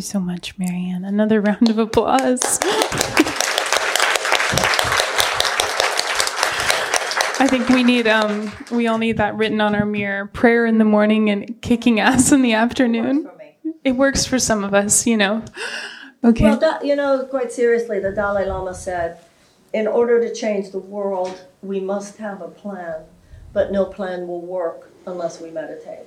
you so much, Marianne. Another round of applause. I think we need, we all need that written on our mirror. Prayer in the morning and kicking ass in the afternoon. It works for some of us, you know. Okay. Well, quite seriously, the Dalai Lama said, in order to change the world, we must have a plan, but no plan will work unless we meditate.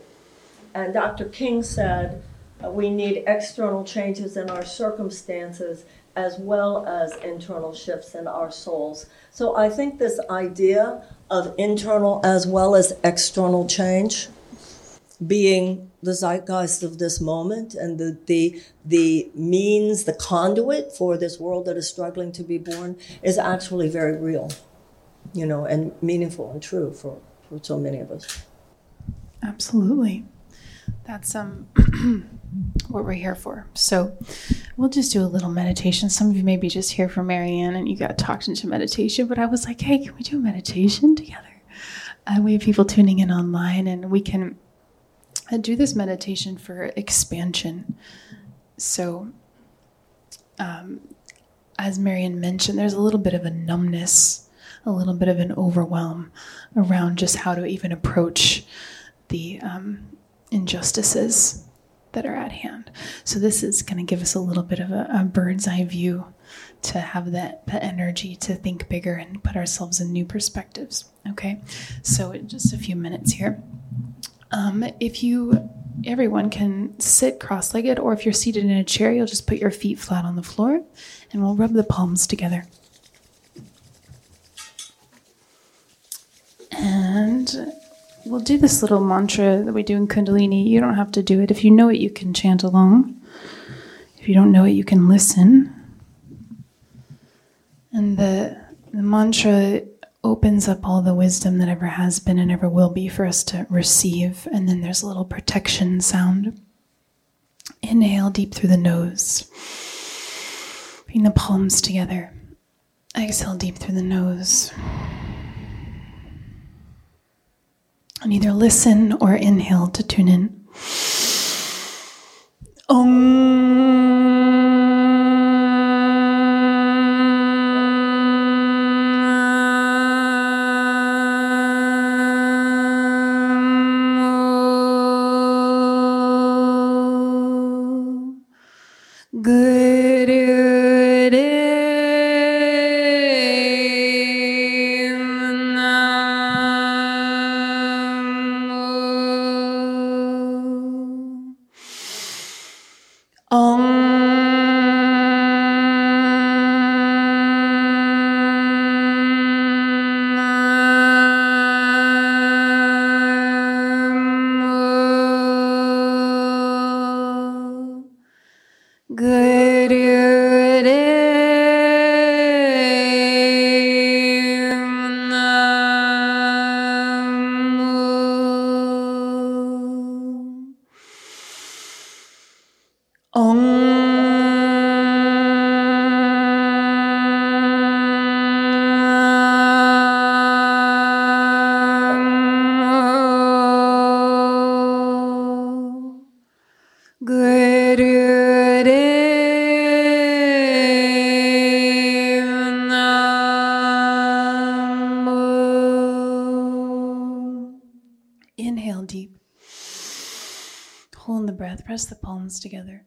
And Dr. King said, we need external changes in our circumstances as well as internal shifts in our souls. So I think this idea of internal as well as external change being the zeitgeist of this moment and the means, the conduit for this world that is struggling to be born is actually very real, and meaningful and true for so many of us. Absolutely. That's what we're here for. So we'll just do a little meditation. Some of you may be just here for Marianne and you got talked into meditation, but I was like, hey, can we do a meditation together? We have people tuning in online, and we can do this meditation for expansion. So as Marianne mentioned, there's a little bit of a numbness, a little bit of an overwhelm around just how to even approach the injustices that are at hand. So this is going to give us a little bit of a bird's eye view to have that energy to think bigger and put ourselves in new perspectives. Okay, so in just a few minutes here. Everyone can sit cross-legged, or if you're seated in a chair, you'll just put your feet flat on the floor, and we'll rub the palms together. And we'll do this little mantra that we do in Kundalini. You don't have to do it. If you know it, you can chant along. If you don't know it, you can listen. And the mantra opens up all the wisdom that ever has been and ever will be for us to receive. And then there's a little protection sound. Inhale deep through the nose. Bring the palms together. Exhale deep through the nose. And either listen or inhale to tune in. Press the palms together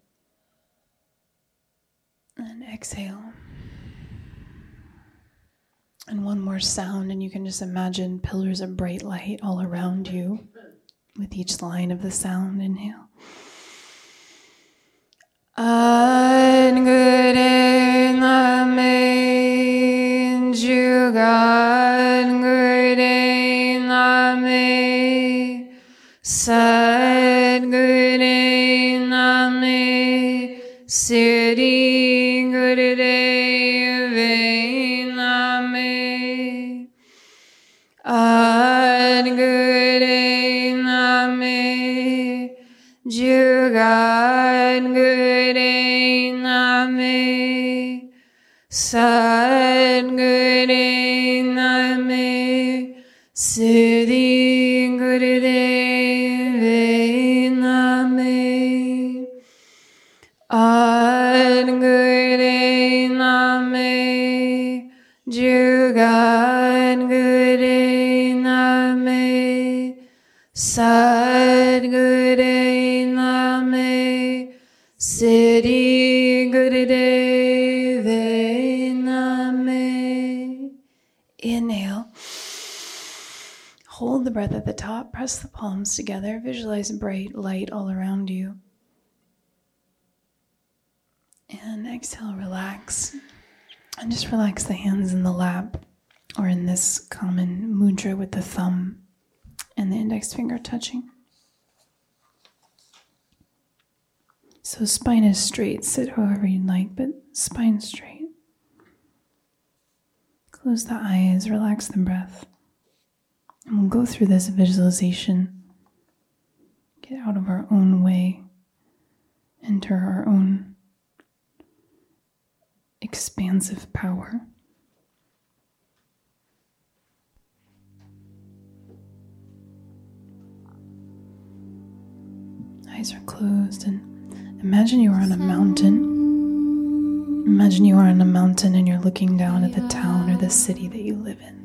and exhale. And one more sound, and you can just imagine pillars of bright light all around you with each line of the sound. Inhale. Sitting good day, Vainame. Ad good day, Name. Jugad good day, Name. Sad good day, Name. Sitting good day, Vainame. Sadgure Name, Siddhi Gurudeve Name. Inhale. Hold the breath at the top, press the palms together, visualize bright light all around you. And exhale, relax. And just relax the hands in the lap, or in this common mudra with the thumb and the index finger touching. So spine is straight. Sit however you'd like, but spine straight. Close the eyes, relax the breath. And we'll go through this visualization. Get out of our own way. Enter our own expansive power. Eyes are closed, and imagine you are on a mountain. Imagine you are on a mountain and you're looking down at the town or the city that you live in.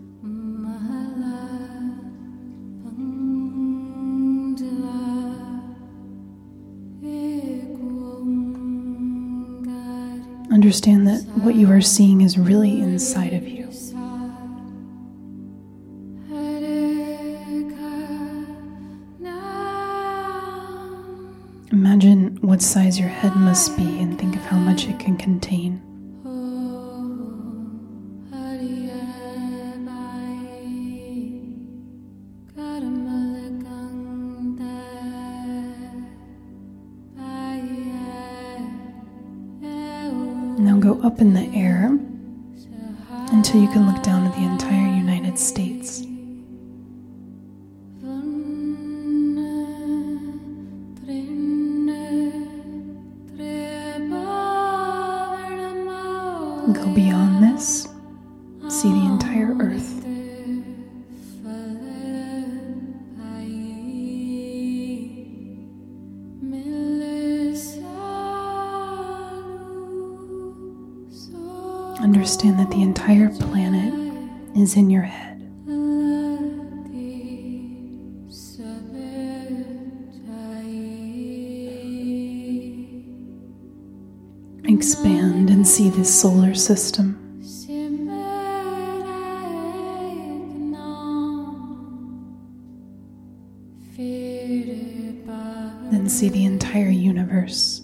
Understand that what you are seeing is really inside of you. Imagine what size your head must be and think of how much it can contain. Now go up in the air until you can look down at the entire United States. Go beyond this, see the entire earth. Understand that the entire planet is in your head. Expand and see this solar system. Then see the entire universe.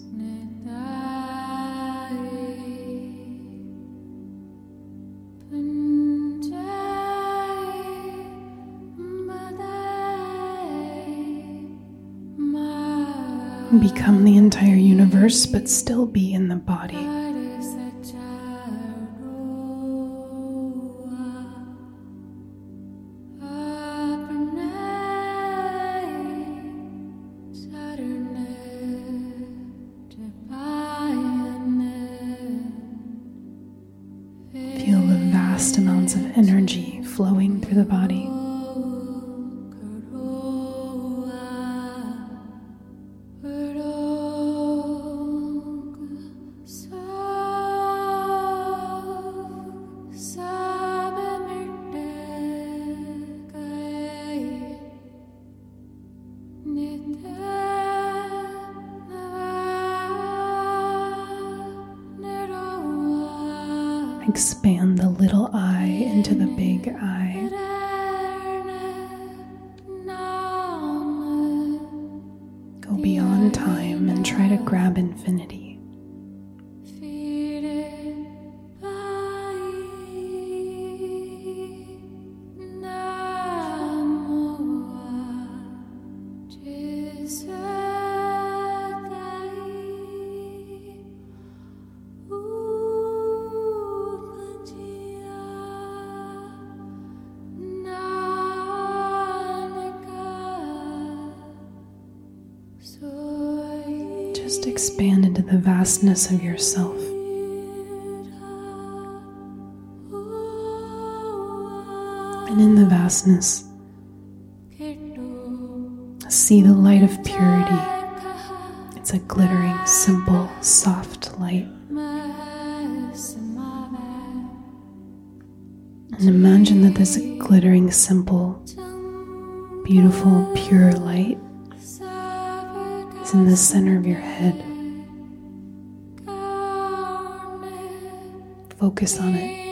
Become the entire universe, but still be in the body. Feel the vast amounts of energy flowing through the body. Expand the little eye into the big eye. Go beyond time and try to grab infinity. Just expand into the vastness of yourself. And in the vastness, see the light of purity. It's a glittering, simple, soft light. And imagine that this glittering, simple, beautiful, pure light is in the center of your head. Focus on it.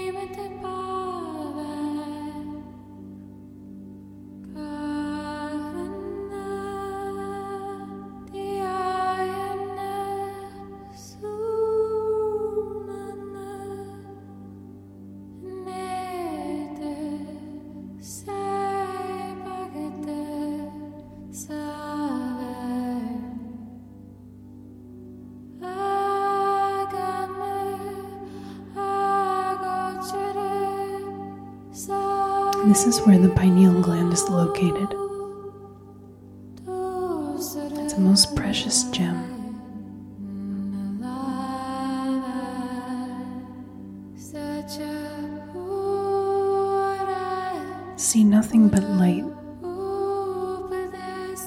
This is where the pineal gland is located. It's a most precious gem. See nothing but light.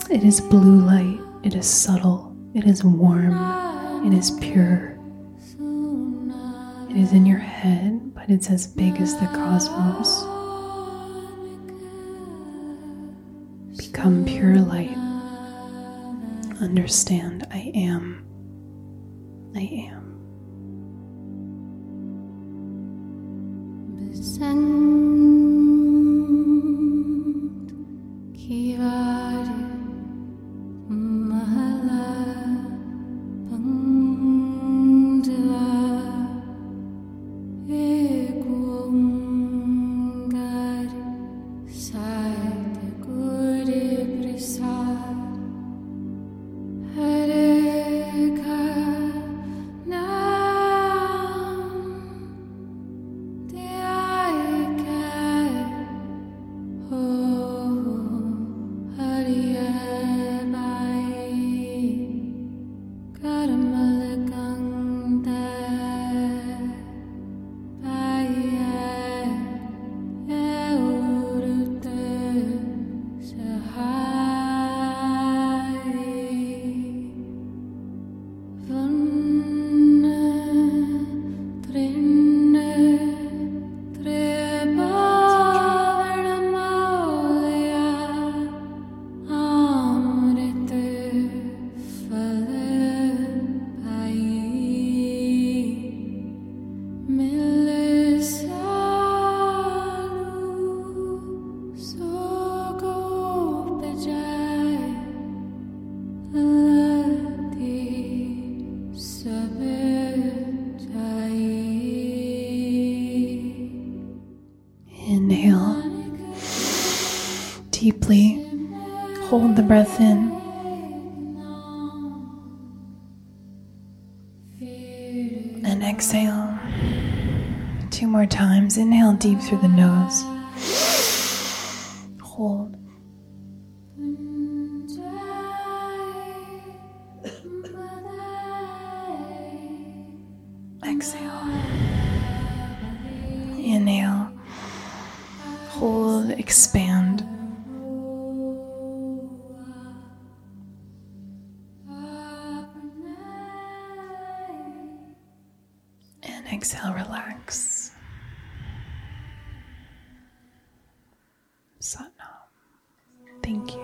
It is blue light. It is subtle. It is warm. It is pure. It is in your head, but it's as big as the cosmos. Become pure light. Understand, I am. I am. Deeply hold the breath in. And exhale. 2 more times. Inhale deep through the nose. Hold. Exhale. Inhale. Hold. Expand. Exhale, relax. Satnam. Thank you.